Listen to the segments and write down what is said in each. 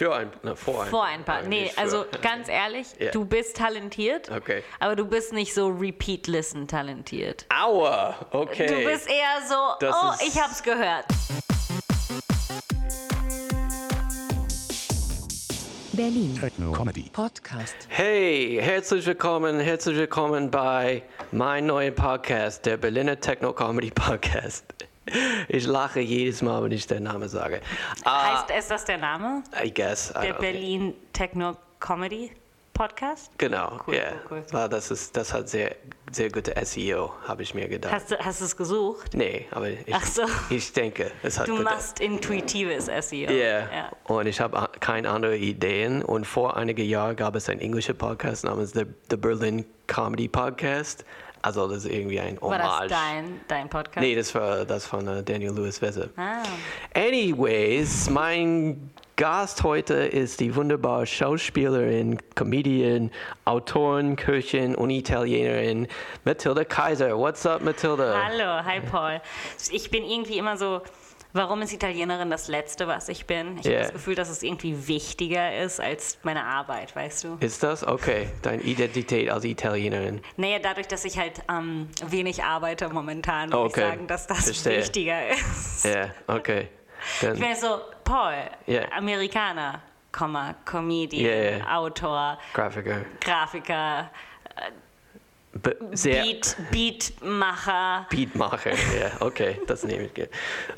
Vor ein paar. Nee, also ganz ehrlich, du bist talentiert, aber du bist nicht so Repeat-Listen-talentiert. Aua, okay. Du bist eher so, ich hab's gehört. Berlin Techno Comedy Podcast. Hey, herzlich willkommen bei meinem neuen Podcast, der Berliner Techno Comedy Podcast. Ich lache jedes Mal, wenn ich den Namen sage. Heißt es das der Name? I guess. Der Berlin Techno Comedy Podcast? Genau, cool, yeah. Cool. Das hat sehr, sehr gute SEO, habe ich mir gedacht. Hast du es gesucht? Nee, aber ich denke, es hat. Du machst intuitives SEO. Yeah. Und ich habe keine anderen Ideen. Und vor einigen Jahren gab es einen englischen Podcast namens The Berlin Comedy Podcast. Also das ist irgendwie ein Hommage. War das dein Podcast? Nee, das war das von Daniel Lewis Wesse. Ah. Anyways, mein Gast heute ist die wunderbare Schauspielerin, Comedian, Autorin, Köchin und Italienerin Mathilda Kaiser. What's up, Mathilda? Hallo, hi Paul. Ich bin irgendwie immer so, warum ist Italienerin das Letzte, was ich bin? Ich habe das Gefühl, dass es irgendwie wichtiger ist als meine Arbeit, weißt du? Ist das? Okay, deine Identität als Italienerin. Naja, dadurch, dass ich halt wenig arbeite momentan, würde ich sagen, dass das wichtiger ist. Ja, okay. Dann ich meine so, Paul, Amerikaner, Comedian, Autor, Grafiker, Beatmacher. Beatmacher, okay, das nehme ich.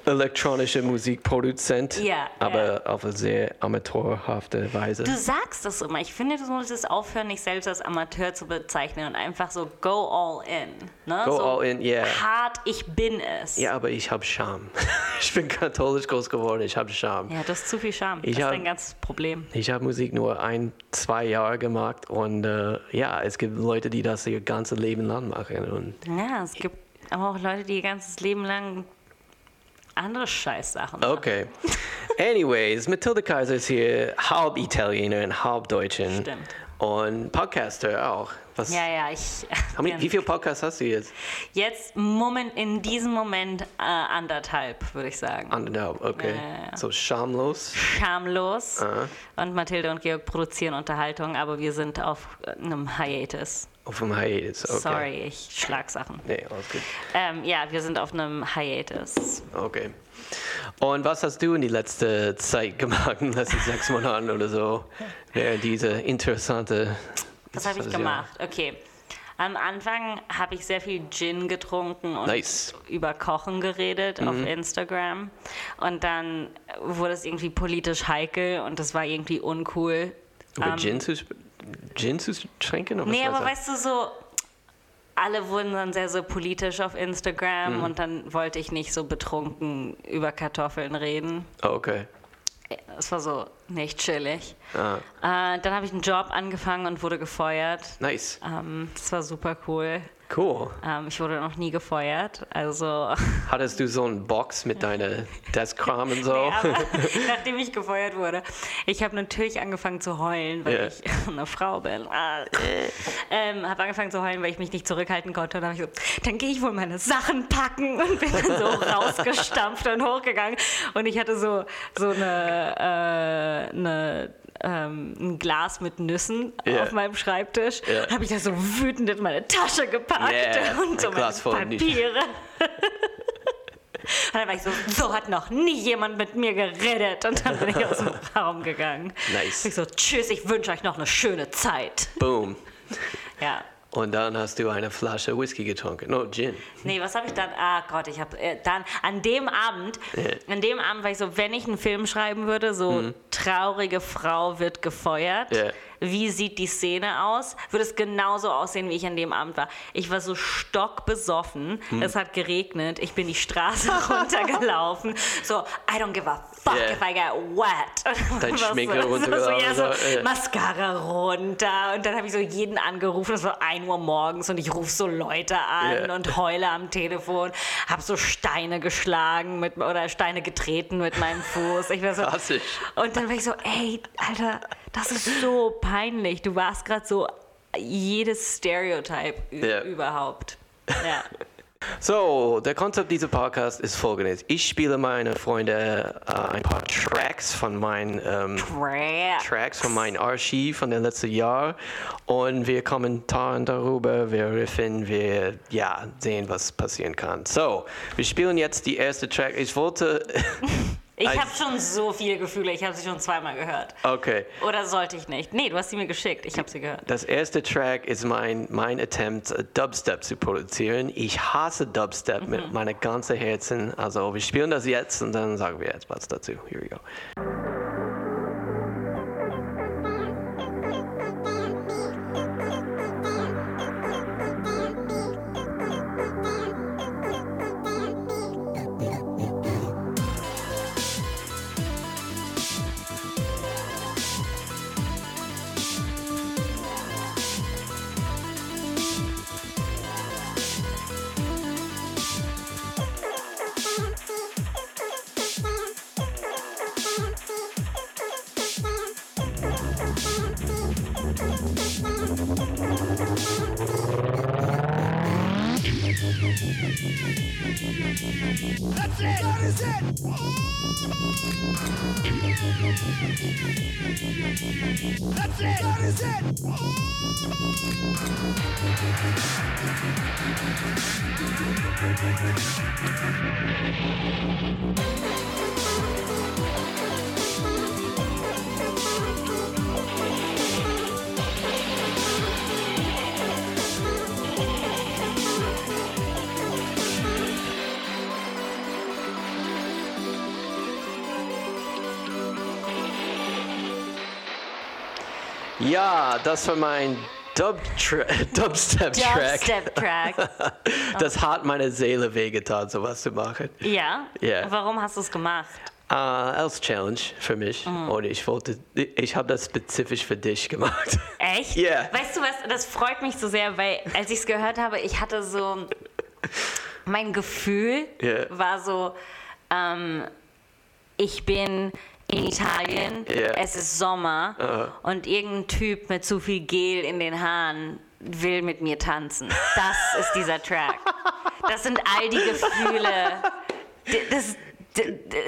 Elektronische Musikproduzent, aber auf eine sehr amateurhafte Weise. Du sagst das immer. Ich finde, du solltest aufhören, dich selbst als Amateur zu bezeichnen und einfach so go all in. Ne? Go so all in, hart, ich bin es. Ja, aber ich habe Scham. Ich bin katholisch groß geworden, ich habe Scham. Ja, du hast zu viel Scham. Das ist dein ganzes Problem. Ich habe Musik nur 1-2 Jahre gemacht und es gibt Leute, die das ihr ganzes Leben lang machen. Und es gibt aber auch Leute, die ihr ganzes Leben lang andere Scheißsachen machen. Okay. Anyways, Mathilda Kaiser ist hier halb Italienerin, halb Deutschin. Stimmt. Und Podcaster auch. Was? Ja, ich... Wie viele Podcasts hast du jetzt? In diesem Moment anderthalb, würde ich sagen. Anderthalb, okay. Ja. So schamlos? Schamlos. Und Mathilde und Georg produzieren Unterhaltung, aber wir sind auf einem Hiatus. Auf einem Hiatus, okay. Sorry, ich schlag Sachen. Nee, alles gut. Wir sind auf einem Hiatus. Okay. Und was hast du in die letzte Zeit gemacht, in den letzten 6 Monaten oder so, während diese interessante... Was habe ich gemacht? Okay. Am Anfang habe ich sehr viel Gin getrunken und über Kochen geredet auf Instagram. Und dann wurde es irgendwie politisch heikel und das war irgendwie uncool. Über Gin zu trinken? Oder aber weißt du, so... Alle wurden dann sehr, sehr politisch auf Instagram und dann wollte ich nicht so betrunken über Kartoffeln reden. Okay. Es war so nicht chillig. Dann habe ich einen Job angefangen und wurde gefeuert. Nice. Das war super cool. Cool. Ich wurde noch nie gefeuert, also... Hattest du so einen Box mit deiner Deskram und so? Nee, aber, nachdem ich gefeuert wurde, ich habe natürlich angefangen zu heulen, weil ich eine Frau bin. Habe angefangen zu heulen, weil ich mich nicht zurückhalten konnte. Und dann habe ich so, dann gehe ich wohl meine Sachen packen und bin dann so rausgestampft und hochgegangen. Und ich hatte so ein Glas mit Nüssen auf meinem Schreibtisch. Habe ich da so wütend in meine Tasche gepackt und so meine Papiere. Und dann war ich so hat noch nie jemand mit mir geredet. Und dann bin ich aus dem Raum gegangen. Nice. Ich so, tschüss, ich wünsche euch noch eine schöne Zeit. Boom. Ja. Und dann hast du eine Flasche Whisky getrunken. No, Gin. Nee, was habe ich dann? Ah Gott, ich habe dann an dem Abend war ich so, wenn ich einen Film schreiben würde, so traurige Frau wird gefeuert. Wie sieht die Szene aus? Würde es genauso aussehen, wie ich an dem Abend war. Ich war so stockbesoffen. Es hat geregnet. Ich bin die Straße runtergelaufen. So, I don't give a fuck if I get wet. Dein Schminke runtergelaufen. So, Mascara runter. Und dann habe ich so jeden angerufen. Es war 1 Uhr morgens und ich rufe so Leute an und heule am Telefon. Habe so Steine geschlagen oder Steine getreten mit meinem Fuß. Ich war so, klassisch. Und dann war ich so, ey, Alter, das ist so peinlich. Du warst gerade so jedes Stereotype überhaupt. Ja. So, der Konzept dieses Podcasts ist folgendes. Ich spiele meine Freunde ein paar Tracks von meinen Archiv von den letzten Jahren und wir kommentieren darüber, wir riffen, wir sehen, was passieren kann. So, wir spielen jetzt die erste Track. Ich habe schon so viele Gefühle, ich habe sie schon zweimal gehört. Okay. Oder sollte ich nicht? Nee, du hast sie mir geschickt, ich habe sie gehört. Das erste Track ist mein Attempt, Dubstep zu produzieren. Ich hasse Dubstep mit meinem ganzen Herzen. Also wir spielen das jetzt und dann sagen wir jetzt was dazu. Here we go. Ja, das war mein Dubstep-Track. Das hat meiner Seele wehgetan, sowas zu machen. Ja? Yeah. Warum hast du es gemacht? Als Challenge für mich. Und ich habe das spezifisch für dich gemacht. Echt? Yeah. Weißt du was, das freut mich so sehr, weil als ich es gehört habe, ich hatte so, mein Gefühl war so, ich bin in Italien, es ist Sommer und irgendein Typ mit zu viel Gel in den Haaren will mit mir tanzen. Das ist dieser Track. Das sind all die Gefühle. Das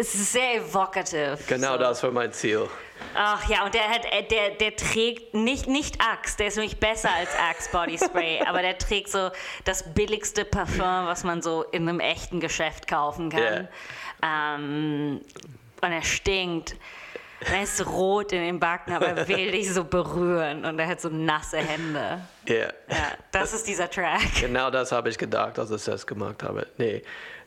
ist sehr evokativ. Genau, so. Das war mein Ziel. Ach ja, und der trägt nicht Axe, der ist nämlich besser als Axe Body Spray, aber der trägt so das billigste Parfum, was man so in einem echten Geschäft kaufen kann. Yeah. Und er stinkt. Er ist rot in den Backen, aber er will dich so berühren und er hat so nasse Hände. Yeah. Ja. Das ist dieser Track. Genau das habe ich gedacht, als ich das gemacht habe. Nee.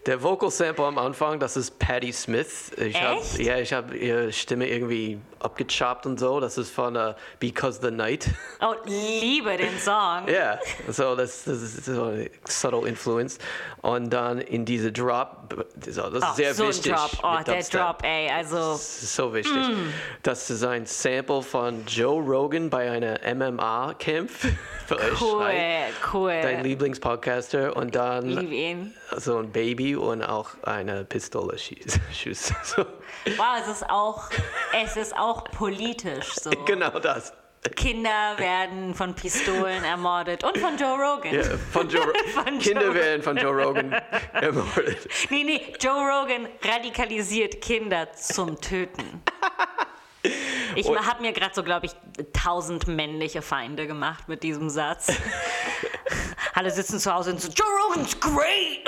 Der Vocal Sample am Anfang, das ist Patti Smith. Ich hab ihre Stimme irgendwie abgechoppt und so. Das ist von Because the Night. Oh, liebe den Song. Ja, yeah. So das ist so eine subtle influence. Und dann in diese Drop, das ist sehr wichtig. Ein Drop. Oh, der Drop, ey, also. Das ist so wichtig. Das ist ein Sample von Joe Rogan bei einer MMA-Kampf. Für cool. Dein Lieblingspodcaster. Und dann lieb ihn. So ein Baby. Und auch eine Pistole schießt. So. Wow, es ist auch politisch so. Genau das. Kinder werden von Pistolen ermordet und von Joe Rogan. Ja, Kinder werden von Joe Rogan ermordet. Nee, Joe Rogan radikalisiert Kinder zum Töten. Ich habe mir gerade so, glaube ich, 1000 männliche Feinde gemacht mit diesem Satz. Alle sitzen zu Hause und so, Joe Rogan's great!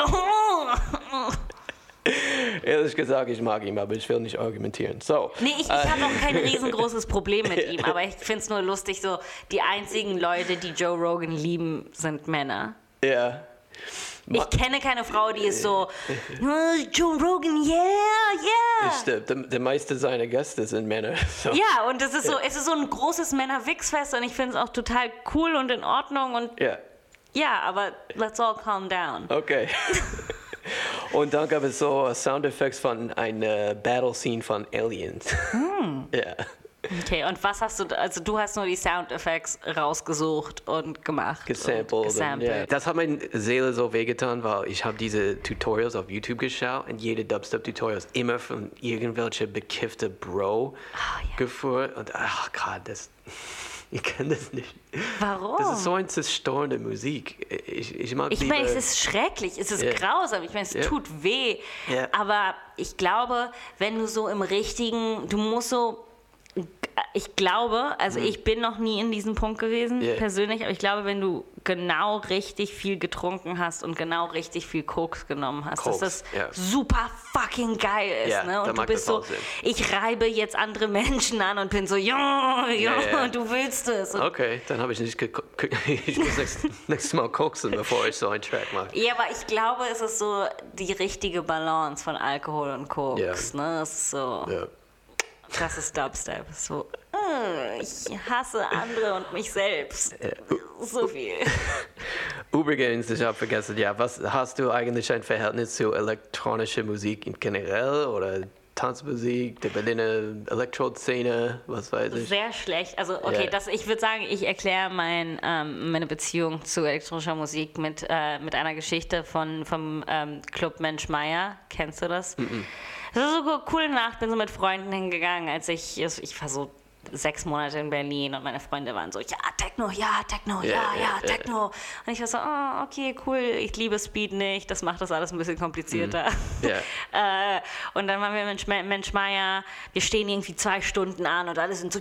Ehrlich gesagt, ich mag ihn, aber ich will nicht argumentieren. So. Nee, ich habe auch kein riesengroßes Problem mit ihm, aber ich finde es nur lustig, so die einzigen Leute, die Joe Rogan lieben, sind Männer. Ja. Yeah. Ich kenne keine Frau, die ist so, Joe Rogan, yeah. Das stimmt, die meisten seiner Gäste sind Männer. So. Ja, und es ist so ein großes Männer-Wichsfest und ich finde es auch total cool und in Ordnung. Und ja, aber let's all calm down. Okay. Und dann gab es so Soundeffekte von einer Battle-Scene von Aliens. Ja. Okay, und was hast du, also du hast nur die Soundeffekte rausgesucht und gemacht. Gesampled. Yeah. Das hat meine Seele so wehgetan, weil ich habe diese Tutorials auf YouTube geschaut und jede Dubstep-Tutorial ist immer von irgendwelchen bekifften Bro geführt. Und ach Gott, das... Ich kann das nicht. Warum? Das ist so eine zerstörende Musik. Ich mag ich meine, es ist schrecklich, es ist grausam, ich meine, es tut weh. Yeah. Aber ich glaube, wenn du so im richtigen, du musst so, ich glaube, also ich bin noch nie in diesem Punkt gewesen, persönlich, aber ich glaube, wenn du genau richtig viel getrunken hast und genau richtig viel Koks genommen hast, dass das super fucking geil ist. Yeah, ne? Und du bist so, ich reibe jetzt andere Menschen an und bin so, du willst es. Und okay, dann habe ich nicht ich muss nächstes Mal koksen, bevor ich so einen Track mache. Ja, aber ich glaube, es ist so die richtige Balance von Alkohol und Koks. Yeah. Ne? Das ist so... Yeah. Das ist Dubstep. So, ich hasse andere und mich selbst. So viel. Übrigens, ich habe vergessen, was hast du eigentlich ein Verhältnis zu elektronischer Musik in generell oder Tanzmusik, der Berliner Elektro-Szene, was weiß ich? Sehr schlecht. Also okay, ich würde sagen, ich erkläre meine Beziehung zu elektronischer Musik mit einer Geschichte vom Club Mensch Meier. Kennst du das? Mm-mm. Das war so eine coole Nacht, bin so mit Freunden hingegangen, als ich war so 6 Monate in Berlin und meine Freunde waren so, Techno. Und ich war so, oh, okay, cool, ich liebe Speed nicht, das macht das alles ein bisschen komplizierter. Mm. Yeah. Und dann waren wir mit Mensch Meier, wir stehen irgendwie 2 Stunden an und alle sind so,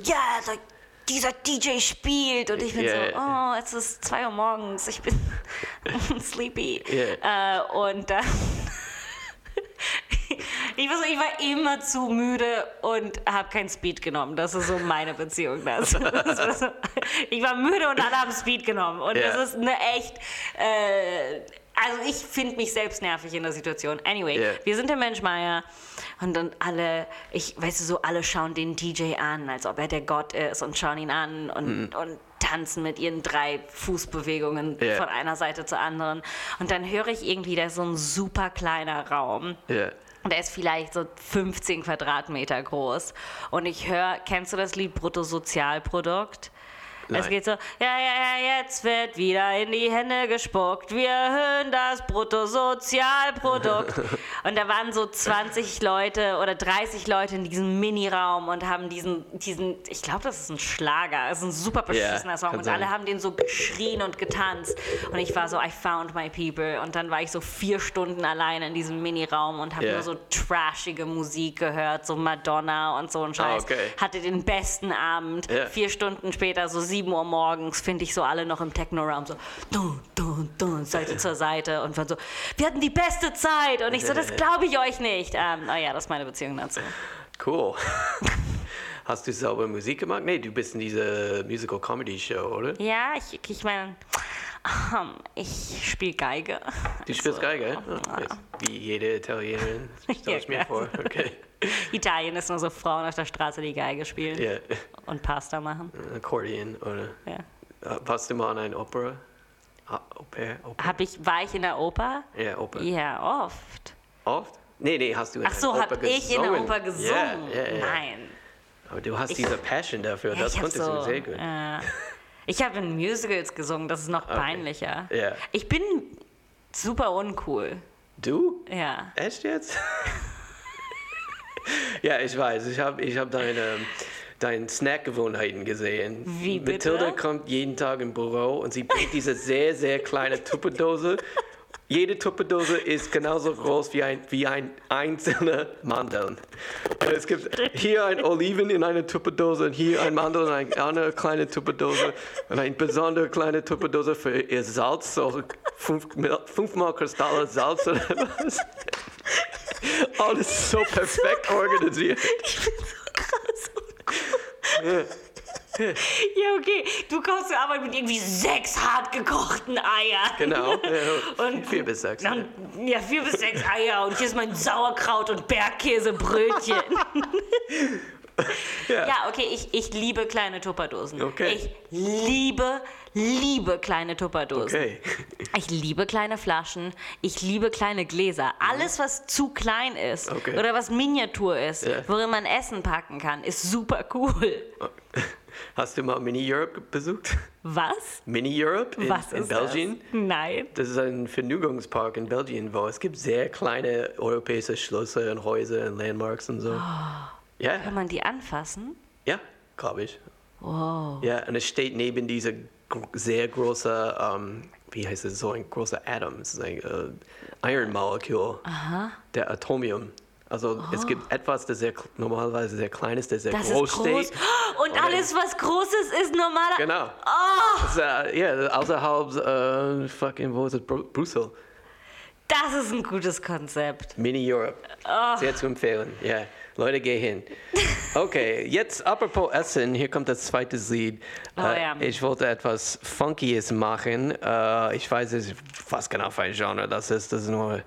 dieser DJ spielt und ich bin so, es ist 2 Uhr morgens, ich bin sleepy. Yeah. Und dann... Ich war immer zu müde und habe keinen Speed genommen. Das ist so meine Beziehung dazu. Ich war müde und alle haben Speed genommen. Und das ist eine echt... also ich finde mich selbst nervig in der Situation. Anyway, wir sind der Mensch Meier und dann alle, alle schauen den DJ an, als ob er der Gott ist und schauen ihn an und tanzen mit ihren 3 Fußbewegungen von einer Seite zur anderen. Und dann höre ich irgendwie, da ist so ein super kleiner Raum. Und er ist vielleicht so 15 Quadratmeter groß. Und ich höre, kennst du das Lied Brutto Sozialprodukt? Nein. Es geht so, jetzt wird wieder in die Hände gespuckt. Wir erhöhen das Bruttosozialprodukt. Und da waren so 20 Leute oder 30 Leute in diesem Miniraum und haben diesen, ich glaube, das ist ein Schlager, es ist ein super beschissener Song. Und alle haben den so geschrien und getanzt. Und ich war so, I found my people. Und dann war ich so 4 Stunden alleine in diesem Miniraum und habe nur so trashige Musik gehört, so Madonna und so ein Scheiß. Oh, okay. Hatte den besten Abend. 4 Stunden später, so 7 Uhr morgens, finde ich so alle noch im Techno-Raum so Seite zur Seite und waren so, wir hatten die beste Zeit und ich so, das glaube ich euch nicht. Das ist meine Beziehung dazu. Cool. Hast du saubere Musik gemacht? Nee, du bist in dieser Musical-Comedy-Show, oder? Ja, ich meine, ich spiele Geige. Du spielst Geige? Oh, ja. Wie jede Italienerin, stelle ich mir vor. Okay. Italien ist nur so Frauen auf der Straße, die Geige spielen und Pasta machen. Akkordeon, oder? Ja. Warst du mal an einer Oper? War ich in der Oper? Ja, Oper. Ja, oft. Oft? Nee, hast du in der Oper gesungen? Ach so, hab ich in der Oper gesungen? Yeah. Nein. Aber du hast diese Passion dafür, das konntest du sehr gut. Ich habe in Musicals gesungen, das ist noch peinlicher. Yeah. Ich bin super uncool. Du? Ja. Echt jetzt? Ja, ich weiß. Ich hab deine Snack-Gewohnheiten gesehen. Wie bitte? Mathilda kommt jeden Tag im Büro und sie bringt diese sehr, sehr kleine Tupperdose. Jede Tupperdose ist genauso groß wie ein einzelner Mandeln. Und es gibt hier ein Oliven in einer Tupperdose und hier ein Mandeln in eine andere kleine Tupperdose und eine besondere kleine Tupperdose für ihr Salz, so 5 mal Kristalle Salz oder was. Alles so perfekt organisiert. Ich bin so krass uncool. Ja, okay. Du kommst zur Arbeit mit irgendwie 6 hart gekochten Eiern. Genau. Und 4 bis 6. Dann, 4 bis 6 Eier. Und hier ist mein Sauerkraut und Bergkäsebrötchen. Ja, okay, ich liebe kleine Tupperdosen. Okay. Ich liebe kleine Tupperdosen. Okay. Ich liebe kleine Flaschen, ich liebe kleine Gläser. Alles, was zu klein ist oder was Miniatur ist, worin man Essen packen kann, ist super cool. Hast du mal Mini Europe besucht? Was? Mini Europe in Belgien? Das? Nein. Das ist ein Vergnügungspark in Belgien, wo es gibt sehr kleine europäische Schlösser und Häuser und Landmarks und so. Oh. Ja. Kann man die anfassen? Ja, glaube ich. Wow. Ja, und es steht neben dieser sehr großen, wie heißt es, so ein großer Atom, es ist ein Iron-Molekül, der Atomium. Also es gibt etwas, das sehr, normalerweise sehr klein ist, das sehr groß steht. Und alles, was groß ist normalerweise... Genau. Ja, außerhalb fucking, wo ist es, Brüssel. Das ist ein gutes Konzept. Mini Europe. Sehr zu empfehlen. Ja, Leute, geh hin. Okay, jetzt apropos Essen. Hier kommt das zweite Lied. Ja. Ich wollte etwas Funkyes machen. Ich weiß nicht, was genau für ein Genre das ist. Das ist nur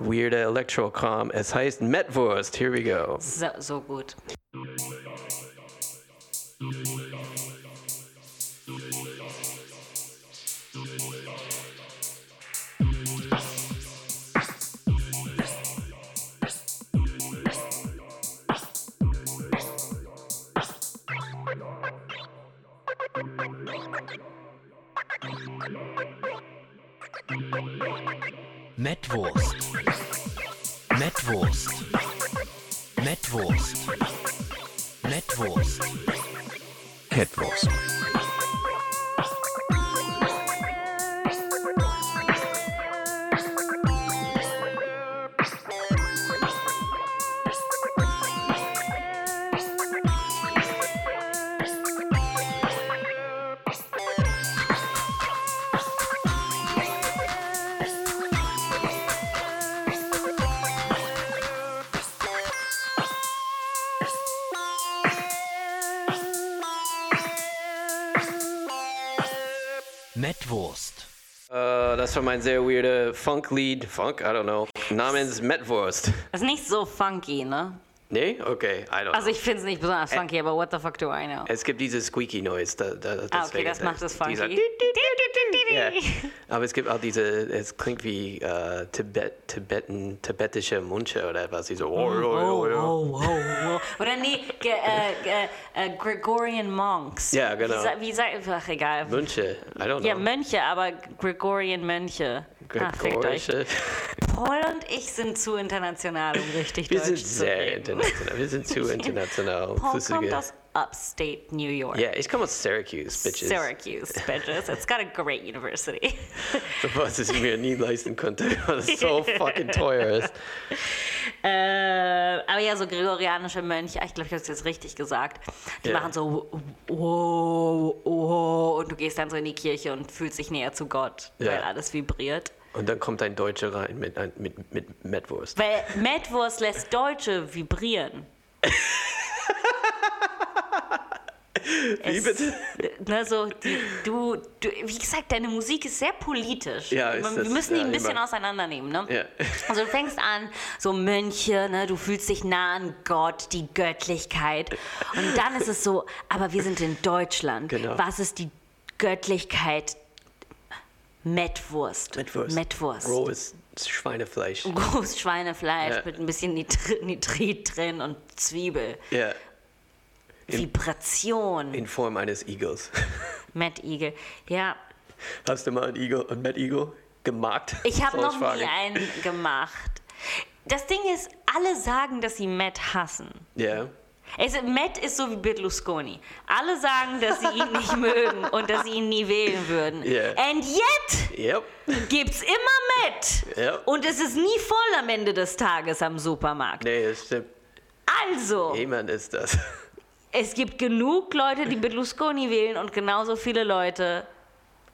weirder Elektro-Kram. Es heißt Metwurst. Here we go. So gut. Metwurst. Metwurst. Metwurst. Metwurst. Kettwurst. Das war mein sehr weirde Funk-Lied, I don't know, namens Metwurst. Das ist nicht so funky, ne? Nee? Okay, I don't know. Also ich finde es nicht besonders funky, aber what the fuck do I know? Es gibt dieses squeaky Noise. Okay, das macht es funky. Yeah. Aber es gibt auch diese, es klingt wie tibetische Munche oder etwas, diese Oder nee, Gregorian Monks. Ja, genau. Ach, egal. Mönche, I don't know. Ja, Mönche, aber Gregorian Mönche. Gregorische. Paul und ich sind zu international, um richtig Deutsch zu reden. Wir sind zu international. Paul kommt aus Upstate New York. Yeah, ich komme aus Syracuse, bitches. It's got a great university. Was ich mir nie leisten konnte, weil es so fucking teuer ist. Aber ja, so gregorianische Mönche, ich glaube, ich habe es jetzt richtig gesagt, die machen so und du gehst dann so in die Kirche und fühlst dich näher zu Gott, weil alles vibriert. Und dann kommt ein Deutscher rein mit Metwurst. Weil Metwurst lässt Deutsche vibrieren. Wie bitte? Ne, so, wie gesagt, deine Musik ist sehr politisch. Ja, wir müssen die ein bisschen auseinandernehmen. Ne? Ja. Also du fängst an, so Mönche, ne, du fühlst dich nah an Gott, die Göttlichkeit. Und dann ist es so, aber wir sind in Deutschland. Genau. Was ist die Göttlichkeit? Metwurst. Rohes Schweinefleisch mit ein bisschen Nitrit drin und Zwiebel. Ja. Vibration. In Form eines Igels. Matt Igel, ja. Hast du mal einen Matt Igel gemacht? Ich habe noch nie einen gemacht. Das Ding ist, alle sagen, dass sie Matt hassen. Ja. Yeah. Also Matt ist so wie Berlusconi. Alle sagen, dass sie ihn nicht mögen und dass sie ihn nie wählen würden. Yeah. And yet gibt's immer Matt. Yep. Und es ist nie voll am Ende des Tages am Supermarkt. Nee, das stimmt. Also. Jemand ist das. Es gibt genug Leute, die Berlusconi wählen und genauso viele Leute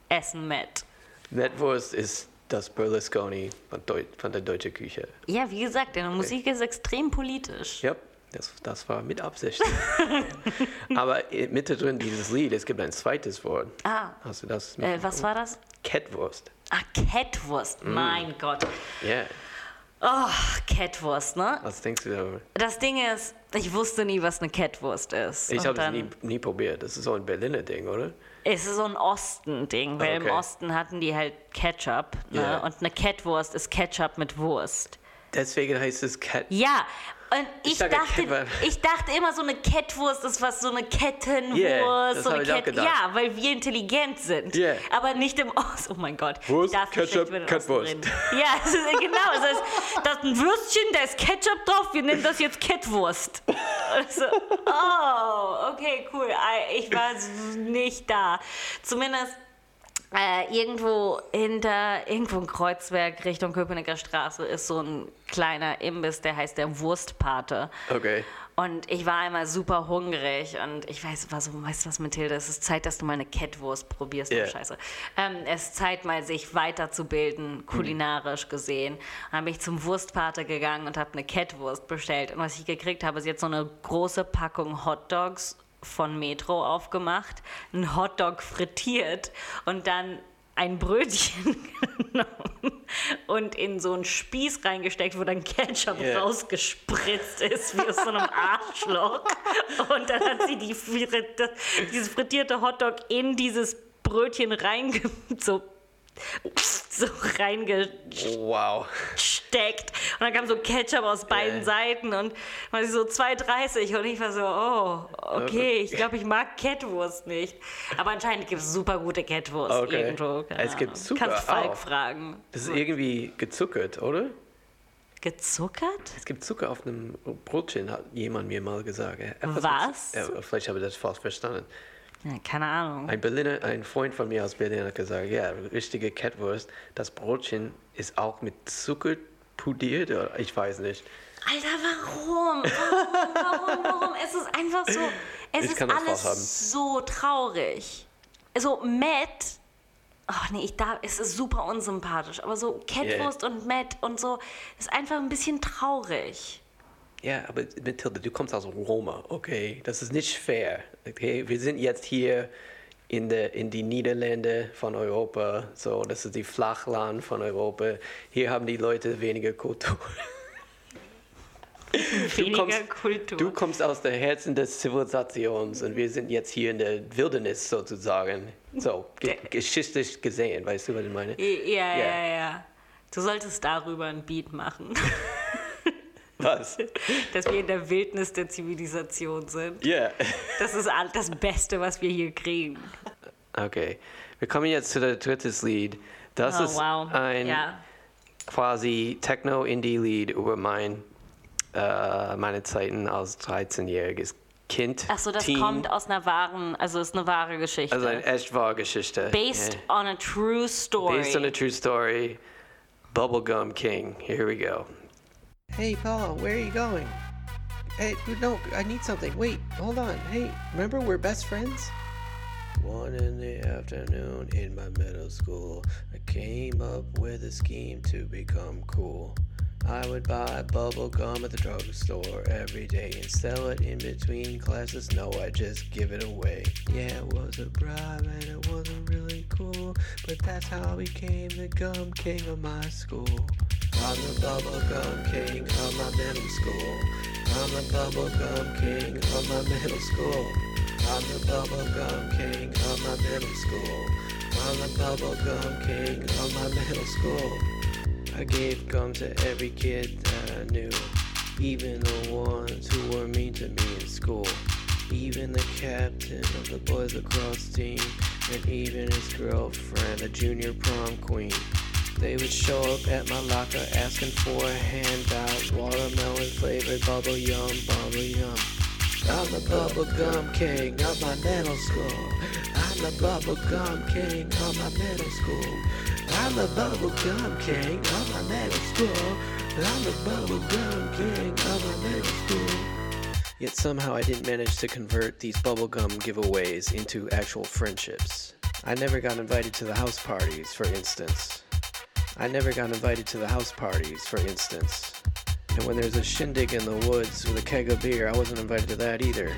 essen Matt. Metwurst ist das Berlusconi von der deutschen Küche. Ja, wie gesagt, deine Musik ist extrem politisch. Ja, das war mit Absicht. Aber mittendrin dieses Lied, es gibt ein zweites Wort. Hast du das? Was war das? Kettwurst. Kettwurst, mein Gott. Ja. Yeah. Oh, Kettwurst, ne? Was denkst du darüber? Das Ding ist, ich wusste nie, was eine Kettwurst ist. Ich habe es nie probiert. Das ist so ein Berliner Ding, oder? Es ist so ein Osten-Ding, weil im Osten hatten die halt Ketchup. Ne? Yeah. Und eine Kettwurst ist Ketchup mit Wurst. Deswegen heißt es Kettwurst. Ja, Und ich dachte immer, so eine Kettwurst ist was, so eine Kettenwurst. Yeah, das so eine Kettenwurst. Ja, weil wir intelligent sind. Yeah. Aber nicht im Osten. Oh mein Gott. Wurst, Ketchup, Kettwurst. Ja, das ist, genau. Das ist ein Würstchen, da ist Ketchup drauf. Wir nennen das jetzt Kettwurst. Also, oh, okay, cool. Ich war nicht da. Zumindest irgendwo in Kreuzberg Richtung Köpenicker Straße ist so ein kleiner Imbiss, der heißt der Wurstpate. Okay. Und ich war einmal super hungrig und ich war so, weißt du was, Mathilda, es ist Zeit, dass du mal eine Kettwurst probierst. Yeah. Scheiße. Es ist Zeit, mal sich weiterzubilden, kulinarisch gesehen. Dann bin ich zum Wurstpate gegangen und habe eine Kettwurst bestellt. Und was ich gekriegt habe, ist jetzt so eine große Packung Hotdogs von Metro aufgemacht, einen Hotdog frittiert und dann ein Brötchen genommen und in so einen Spieß reingesteckt, wo dann Ketchup rausgespritzt ist, wie aus so einem Arschloch. Und dann hat sie dieses frittierte Hotdog in dieses Brötchen reingesteckt. Wow. Und dann kam so Ketchup aus beiden Seiten und war so 2,30 und ich war so, oh, okay, ich glaube, ich mag Kettwurst nicht. Aber anscheinend gibt es super gute Kettwurst irgendwo. Es gibt super. Kannst Falk fragen. Das ist irgendwie gezuckert, oder? Gezuckert? Es gibt Zucker auf einem Brötchen, hat jemand mir mal gesagt. Was? Vielleicht habe ich das falsch verstanden. Ja, keine Ahnung. Ein Freund von mir aus Berlin hat gesagt, ja, richtige Kettwurst, das Brötchen ist auch mit Zucker pudiert, ich weiß nicht. Alter, warum? Es ist einfach so, ist alles so traurig. So, Matt, es ist super unsympathisch, aber so Kettwurst und Matt und so, ist einfach ein bisschen traurig. Ja, aber Mathilda, du kommst aus Roma, okay? Das ist nicht fair, okay? Wir sind jetzt hier in die Niederlande von Europa, so, das ist die Flachland von Europa. Hier haben die Leute weniger Kultur. Du kommst aus dem Herzen des Zivilisations und wir sind jetzt hier in der Wildnis sozusagen. So, geschichtlich gesehen, weißt du, was ich meine? Ja. Du solltest darüber ein Beat machen. Was? Dass wir in der Wildnis der Zivilisation sind. Ja. Yeah. Das ist das Beste, was wir hier kriegen. Okay. Wir kommen jetzt zu der dritten Lied. Das ist ein quasi Techno-Indie-Lied über meine Zeiten als 13-jähriges Kind. Achso, das Team. Kommt aus einer wahren, also ist eine wahre Geschichte. Also eine echt wahre Geschichte. Based on a true story. Bubblegum King. Here we go. Hey, Paul, where are you going? Hey, no, I need something. Wait, hold on. Hey, remember we're best friends? 1 p.m. in my middle school, I came up with a scheme to become cool. I would buy bubble gum at the drugstore every day and sell it in between classes. No, I just give it away. Yeah, it was a bribe and it wasn't really cool, but that's how I became the gum king of my school. I'm the bubblegum king of my middle school. I'm the bubblegum king of my middle school. I'm the bubblegum king of my middle school. I'm the bubblegum king of my middle school. I gave gum to every kid that I knew, even the ones who were mean to me in school, even the captain of the boys lacrosse team, and even his girlfriend, the junior prom queen. They would show up at my locker asking for a handout, watermelon flavored Bubble Yum, Bubble Yum. I'm the bubblegum king of my middle school. I'm the bubblegum king of my middle school. I'm the bubblegum king of my middle school. I'm the bubblegum king of my middle school. Yet somehow I didn't manage to convert these bubblegum giveaways into actual friendships. I never got invited to the house parties, for instance. And when there's a shindig in the woods with a keg of beer, I wasn't invited to that either.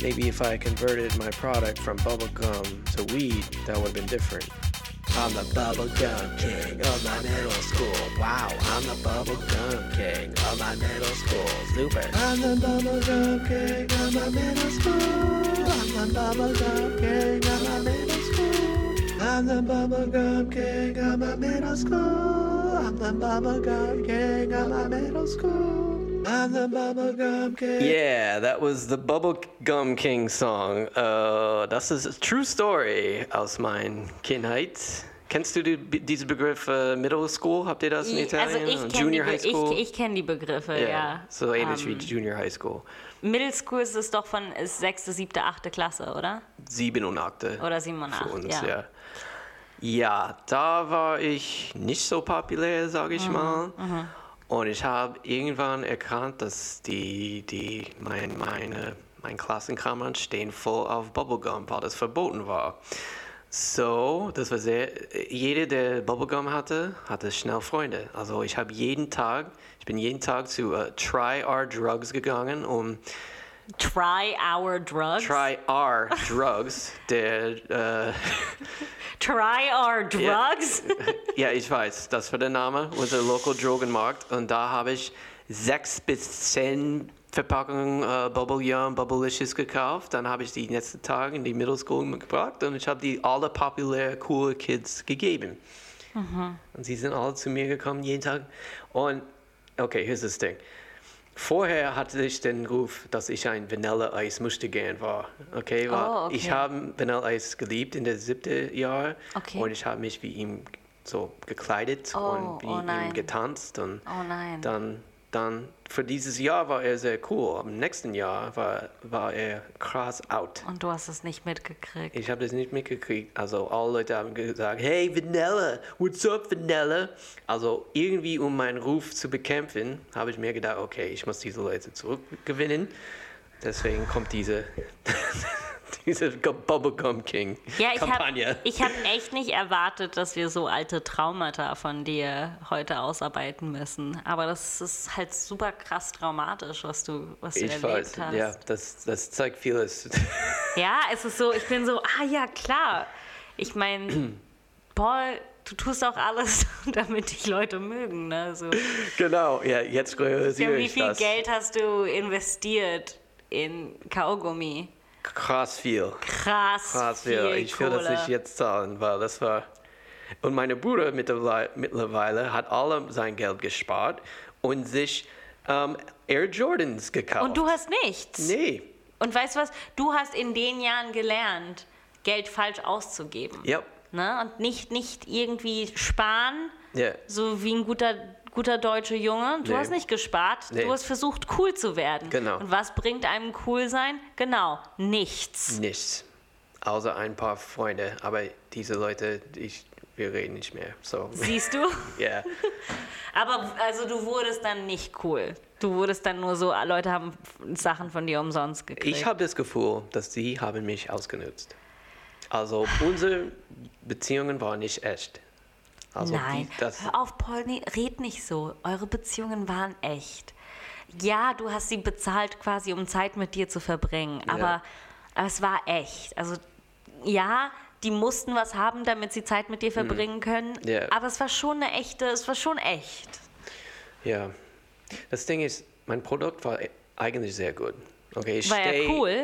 Maybe if I converted my product from bubblegum to weed, that would have been different. I'm the bubblegum king of my middle school. Wow, I'm the bubblegum king of my middle school. Super. I'm the bubblegum king of my middle school. I'm the bubblegum king of my middle school. I'm I'm the bubblegum king of my middle school. I'm the bubblegum king of my middle school. I'm the bubblegum king. Yeah, that was the Bubblegum King Song. Das ist True Story aus meiner Kindheit. Kennst du diesen Begriff Middle School? Habt ihr das in Italien? Also ich kenne die Begriffe, ja. So ähnlich wie Junior High School. Middle School ist es doch von 6., 7., 8. Klasse, oder? 7 und 8. Oder 7 und 8, für uns, ja. Ja, da war ich nicht so populär, sage ich mal. Mhm. Und ich habe irgendwann erkannt, dass meine Klassenkammern stehen voll auf Bubblegum, weil das verboten war. So, das war jeder, der Bubblegum hatte, hatte schnell Freunde. Also ich bin jeden Tag zu Try Our Drugs gegangen, um... Try Our Drugs? Try Our Drugs, Try Our Drugs? Ja, ich weiß, das war der Name, unser Local Drogenmarkt. Und da habe ich 6 bis 10 Verpackung Bubble Yum, Bubble Licious gekauft. Dann habe ich die nächsten Tage in die Middle School gebracht und ich habe die alle populär, cool Kids gegeben. Mhm. Und sie sind alle zu mir gekommen, jeden Tag. Und, okay, here's das Ding. Vorher hatte ich den Ruf, dass ich ein Vanilla Ice möchte gern war. Okay, ich habe Vanilla Ice geliebt in der 7. Jahr. Okay. Und ich habe mich wie ihm so gekleidet und wie ihm getanzt. Und dann für dieses Jahr war er sehr cool. Am nächsten Jahr war er krass out. Und du hast es nicht mitgekriegt. Ich habe das nicht mitgekriegt. Also alle Leute haben gesagt, hey Vanilla, what's up Vanilla? Also irgendwie, um meinen Ruf zu bekämpfen, habe ich mir gedacht, okay, ich muss diese Leute zurückgewinnen. Deswegen kommt diese Bubblegum King Kampagne. Ja, ich hab echt nicht erwartet, dass wir so alte Traumata von dir heute ausarbeiten müssen. Aber das ist halt super krass traumatisch, was du erlebt hast. Ja, das zeigt vieles. Ja, es ist so, ich bin so, ja klar. Ich meine, Paul, du tust auch alles, damit dich Leute mögen. Ne? So. Genau, ja, jetzt realisiere ich das. Wie viel Geld hast du investiert in Kaugummi? Krass viel. Ich will das nicht jetzt zahlen, weil das war... Und mein Bruder mittlerweile hat alle sein Geld gespart und sich Air Jordans gekauft. Und du hast nichts? Nee. Und weißt du was? Du hast in den Jahren gelernt, Geld falsch auszugeben. Ja. Yep. Ne? Und nicht irgendwie sparen, yeah, so wie ein guter deutscher Junge. Du hast nicht gespart, du hast versucht, cool zu werden. Genau. Und was bringt einem cool sein? Genau, nichts. Nichts, außer ein paar Freunde. Aber diese Leute, wir reden nicht mehr. So. Siehst du? Ja. Aber also du wurdest dann nicht cool. Du wurdest dann nur so, Leute haben Sachen von dir umsonst gekriegt. Ich habe das Gefühl, dass sie haben mich ausgenutzt. Also unsere Beziehungen waren nicht echt. Also nein, hör auf, Paul, red nicht so. Eure Beziehungen waren echt. Ja, du hast sie bezahlt quasi, um Zeit mit dir zu verbringen, aber es war echt. Also ja, die mussten was haben, damit sie Zeit mit dir verbringen können, aber es war schon echt. Ja, das Ding ist, mein Produkt war eigentlich sehr gut. Okay,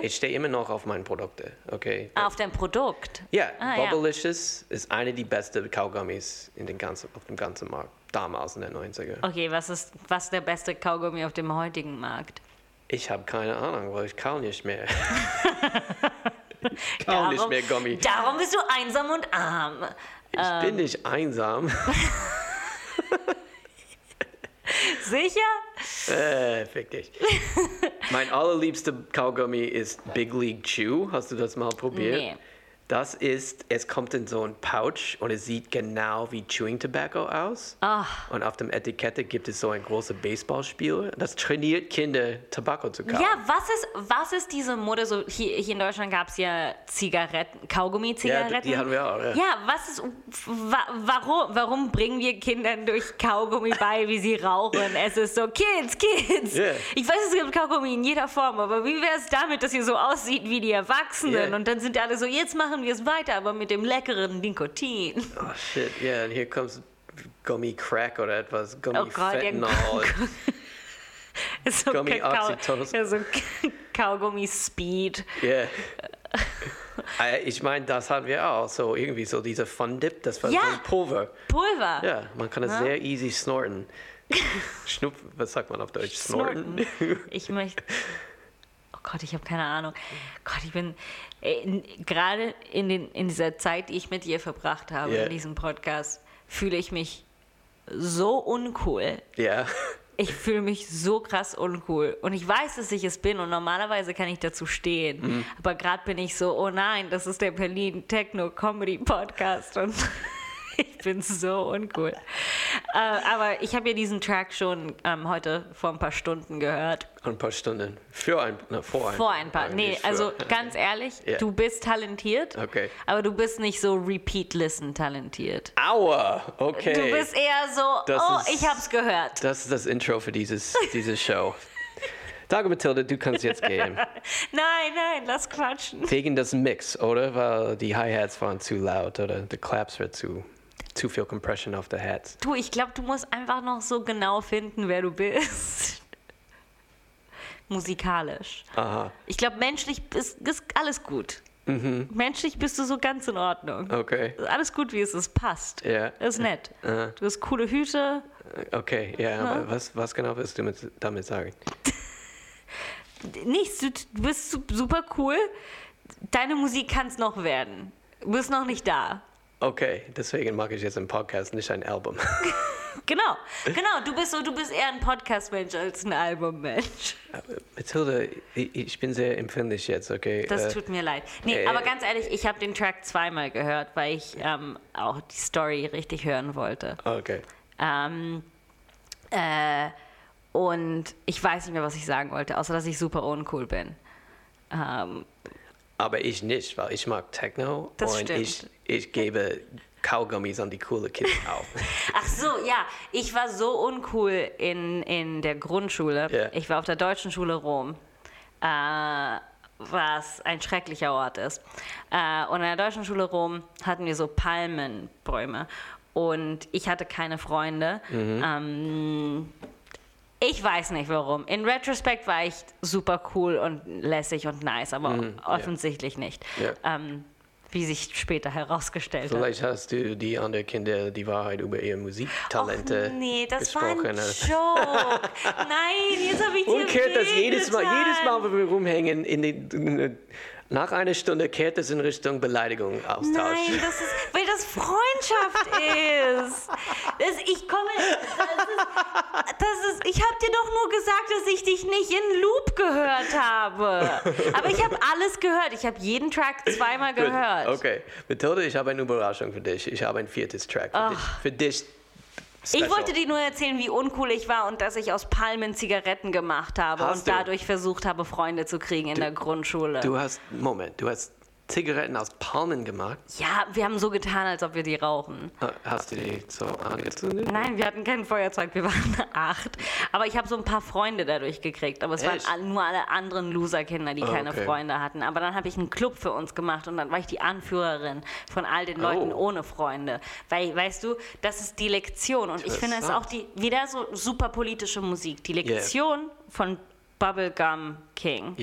ich stehe immer noch auf meine Produkte. Okay. Auf dein Produkt? Ja, Bubble Licious ist eine der besten Kaugummis auf dem ganzen Markt, damals in den 90er. Okay, was ist der beste Kaugummi auf dem heutigen Markt? Ich habe keine Ahnung, weil ich kau nicht mehr. Nicht mehr Gummi. Darum bist du einsam und arm. Ich bin nicht einsam. Sicher? Fick dich. Mein allerliebster Kaugummi ist Big League Chew. Hast du das mal probiert? Nee. Es kommt in so einen Pouch und es sieht genau wie Chewing Tobacco aus. Und auf dem Etikette gibt es so ein großes Baseballspiel. Das trainiert Kinder, Tabako zu kaufen. Ja, was ist diese Mode? So, hier in Deutschland gab es ja Kaugummi-Zigaretten. Ja, die hatten wir auch. Ja, warum bringen wir Kindern durch Kaugummi bei, wie sie rauchen? Es ist so, Kids. Yeah. Ich weiß, es gibt Kaugummi in jeder Form, aber wie wäre es damit, dass ihr so aussieht wie die Erwachsenen? Yeah. Und dann sind alle so, jetzt machen wir es weiter, aber mit dem leckeren Nikotin. Oh shit, ja, yeah, und hier kommt Gummy Crack oder etwas, Gummy Fentanyl. So Gummy Oxytocin. Also Kaugummi Speed. Ja. Yeah. Ich meine, das hatten wir auch. So irgendwie so dieser Fun Dip, das war so ein Pulver. Pulver? Ja, man kann es sehr easy snorten. Schnupfen, was sagt man auf Deutsch? Snorten? Ich möchte... Oh Gott, ich habe keine Ahnung. Gott, ich bin... Gerade in dieser Zeit, die ich mit dir verbracht habe, in diesem Podcast, fühle ich mich so uncool. Ja. Yeah. Ich fühle mich so krass uncool. Und ich weiß, dass ich es bin. Und normalerweise kann ich dazu stehen. Mhm. Aber gerade bin ich so, oh nein, das ist der Berlin Techno-Comedy-Podcast. Und ich bin so uncool. Aber ich habe ja diesen Track schon heute vor ein paar Stunden gehört. Ein paar Stunden. Vor ein paar. Nee, also ganz ehrlich, du bist talentiert, aber du bist nicht so Repeat-Listen-talentiert. Aua, okay. Du bist eher so, ich hab's gehört. Das ist das Intro für diese Show. Danke, Mathilda, du kannst jetzt gehen. Nein, lass quatschen. Wegen des Mix, oder? Weil die Hi-Hats waren zu laut oder die Claps waren zu viel Compression auf der Hats. Du, ich glaube, du musst einfach noch so genau finden, wer du bist. Musikalisch. Aha. Ich glaube, menschlich ist alles gut. Mhm. Menschlich bist du so ganz in Ordnung. Okay. Alles gut, wie es ist. Passt. Ja. Yeah. Ist nett. Du hast coole Hüte. Okay, ja. Aber was genau willst du damit sagen? Nichts. Du bist super cool. Deine Musik kann es noch werden. Du bist noch nicht da. Okay, deswegen mache ich jetzt einen Podcast, nicht ein Album. Genau. Du bist eher ein Podcast-Mensch als ein Album-Mensch. Mathilda, ich bin sehr empfindlich jetzt, okay? Das tut mir leid. Nee, aber ganz ehrlich, ich habe den Track zweimal gehört, weil ich auch die Story richtig hören wollte. Okay. Und ich weiß nicht mehr, was ich sagen wollte, außer dass ich super uncool bin. Aber ich nicht, weil ich mag Techno ich gebe Kaugummis an die coole Kids auf. Ach so, ja. Ich war so uncool in der Grundschule. Yeah. Ich war auf der Deutschen Schule Rom, was ein schrecklicher Ort ist. Und an der Deutschen Schule Rom hatten wir so Palmenbäume. Und ich hatte keine Freunde. Mhm. Ich weiß nicht warum. In Retrospect war ich super cool und lässig und nice, aber offensichtlich nicht. Yeah. Wie sich später herausgestellt hat. Vielleicht hast du die anderen Kinder die Wahrheit über ihre Musiktalente gesprochen. Das war ein Joke. Nein, jetzt habe ich dir kehrt das jedes Mal, wenn wir rumhängen, nach einer Stunde kehrt es in Richtung Beleidigung, Austausch. Nein, das ist, weil das Freundschaft ist. Ich habe dir doch nur gesagt, dass ich dich nicht in Loop gehört habe. Aber ich habe alles gehört. Ich habe jeden Track zweimal gehört. Okay, Mathilda, ich habe eine Überraschung für dich. Ich habe ein viertes Track für dich. Für dich. Special. Ich wollte dir nur erzählen, wie uncool ich war und dass ich aus Palmen Zigaretten gemacht habe dadurch versucht habe, Freunde zu kriegen in der Grundschule. Du hast Zigaretten aus Palmen gemacht? Ja, wir haben so getan, als ob wir die rauchen. Hast du die so angezündet? Nein, wir hatten kein Feuerzeug, wir waren 8. Aber ich habe so ein paar Freunde dadurch gekriegt. Aber es waren nur alle anderen Loser-Kinder, die keine Freunde hatten. Aber dann habe ich einen Club für uns gemacht und dann war ich die Anführerin von all den Leuten ohne Freunde. Weil, weißt du, das ist die Lektion. Und ich finde es auch wieder so super politische Musik. Die Lektion von Bubble Gum King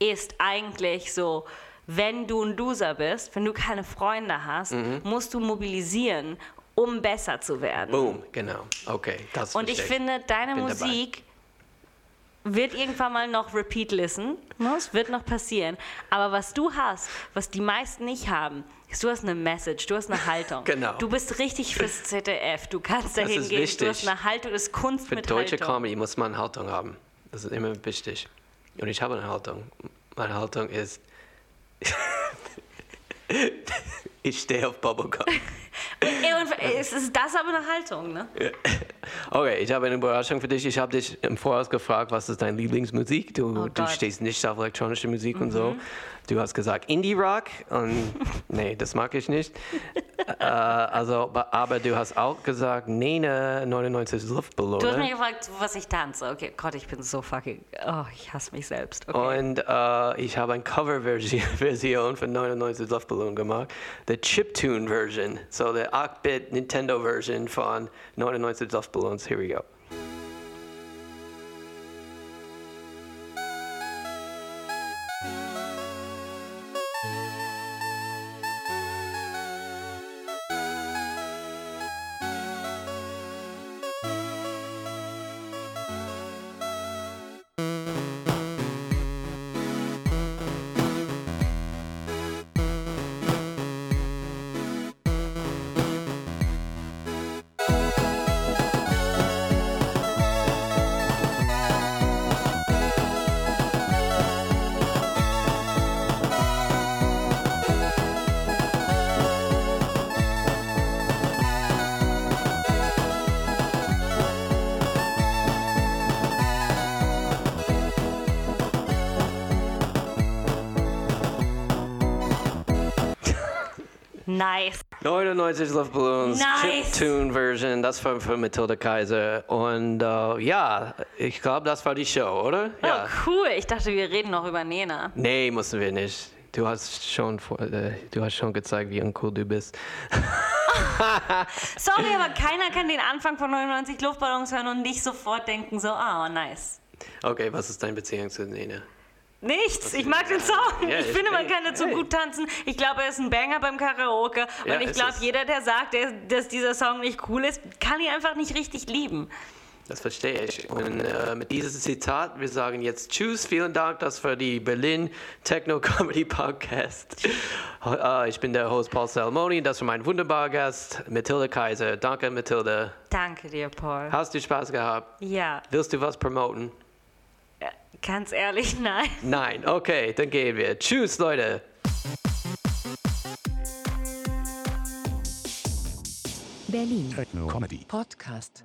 ist eigentlich so... Wenn du ein Loser bist, wenn du keine Freunde hast, musst du mobilisieren, um besser zu werden. Boom, genau. Okay, das und ich finde, deine Musik wird irgendwann mal noch Repeat-Listen. Das wird noch passieren. Aber was du hast, was die meisten nicht haben, ist, du hast eine Message, du hast eine Haltung. Genau. Du bist richtig fürs ZDF. Du kannst dahin gehen, wichtig. Du hast eine Haltung, das ist Kunst mit Haltung. Für deutsche Comedy muss man eine Haltung haben. Das ist immer wichtig. Und ich habe eine Haltung. Meine Haltung ist... Ich stehe auf Bubblegum. Es ist das aber eine Haltung, ne? Okay, ich habe eine Überraschung für dich. Ich habe dich im Voraus gefragt, was ist deine Lieblingsmusik? Du stehst nicht auf elektronische Musik und so. Du hast gesagt Indie-Rock und nee, das mag ich nicht. Aber du hast auch gesagt Nena, 99 Luftballons. Du hast mich gefragt, was ich tanze. Okay, Gott, ich bin so fucking... Oh, ich hasse mich selbst. Okay. Und ich habe eine Cover-Version von 99 Luftballons gemacht. The Chiptune-Version. So, the 8-Bit Nintendo-Version von 99 Luftballons. Here we go. Nice. 99 Luftballons, nice. Chiptune-Version, das war von Mathilda Kaiser. Und ja, ich glaube, das war die Show, oder? Oh, ja. Cool. Ich dachte, wir reden noch über Nena. Nee, mussten wir nicht. Du hast schon gezeigt, wie uncool du bist. Sorry, aber keiner kann den Anfang von 99 Luftballons hören und nicht sofort denken, so, ah, nice. Okay, was ist deine Beziehung zu Nena? Nichts, ich mag den Song. Yeah, ich finde, man kann dazu gut tanzen. Ich glaube, er ist ein Banger beim Karaoke. Ja, und ich glaube, jeder, der sagt, dass dieser Song nicht cool ist, kann ihn einfach nicht richtig lieben. Das verstehe ich. Und mit diesem Zitat, wir sagen jetzt Tschüss, vielen Dank, das war die Berlin Techno Comedy Podcast. Ich bin der Host Paul Salmoni, das war mein wunderbarer Gast, Mathilda Kaiser. Danke, Mathilda. Danke dir, Paul. Hast du Spaß gehabt? Ja. Willst du was promoten? Ganz ehrlich, nein. Nein, okay, dann gehen wir. Tschüss, Leute. Berlin Techno Comedy Podcast.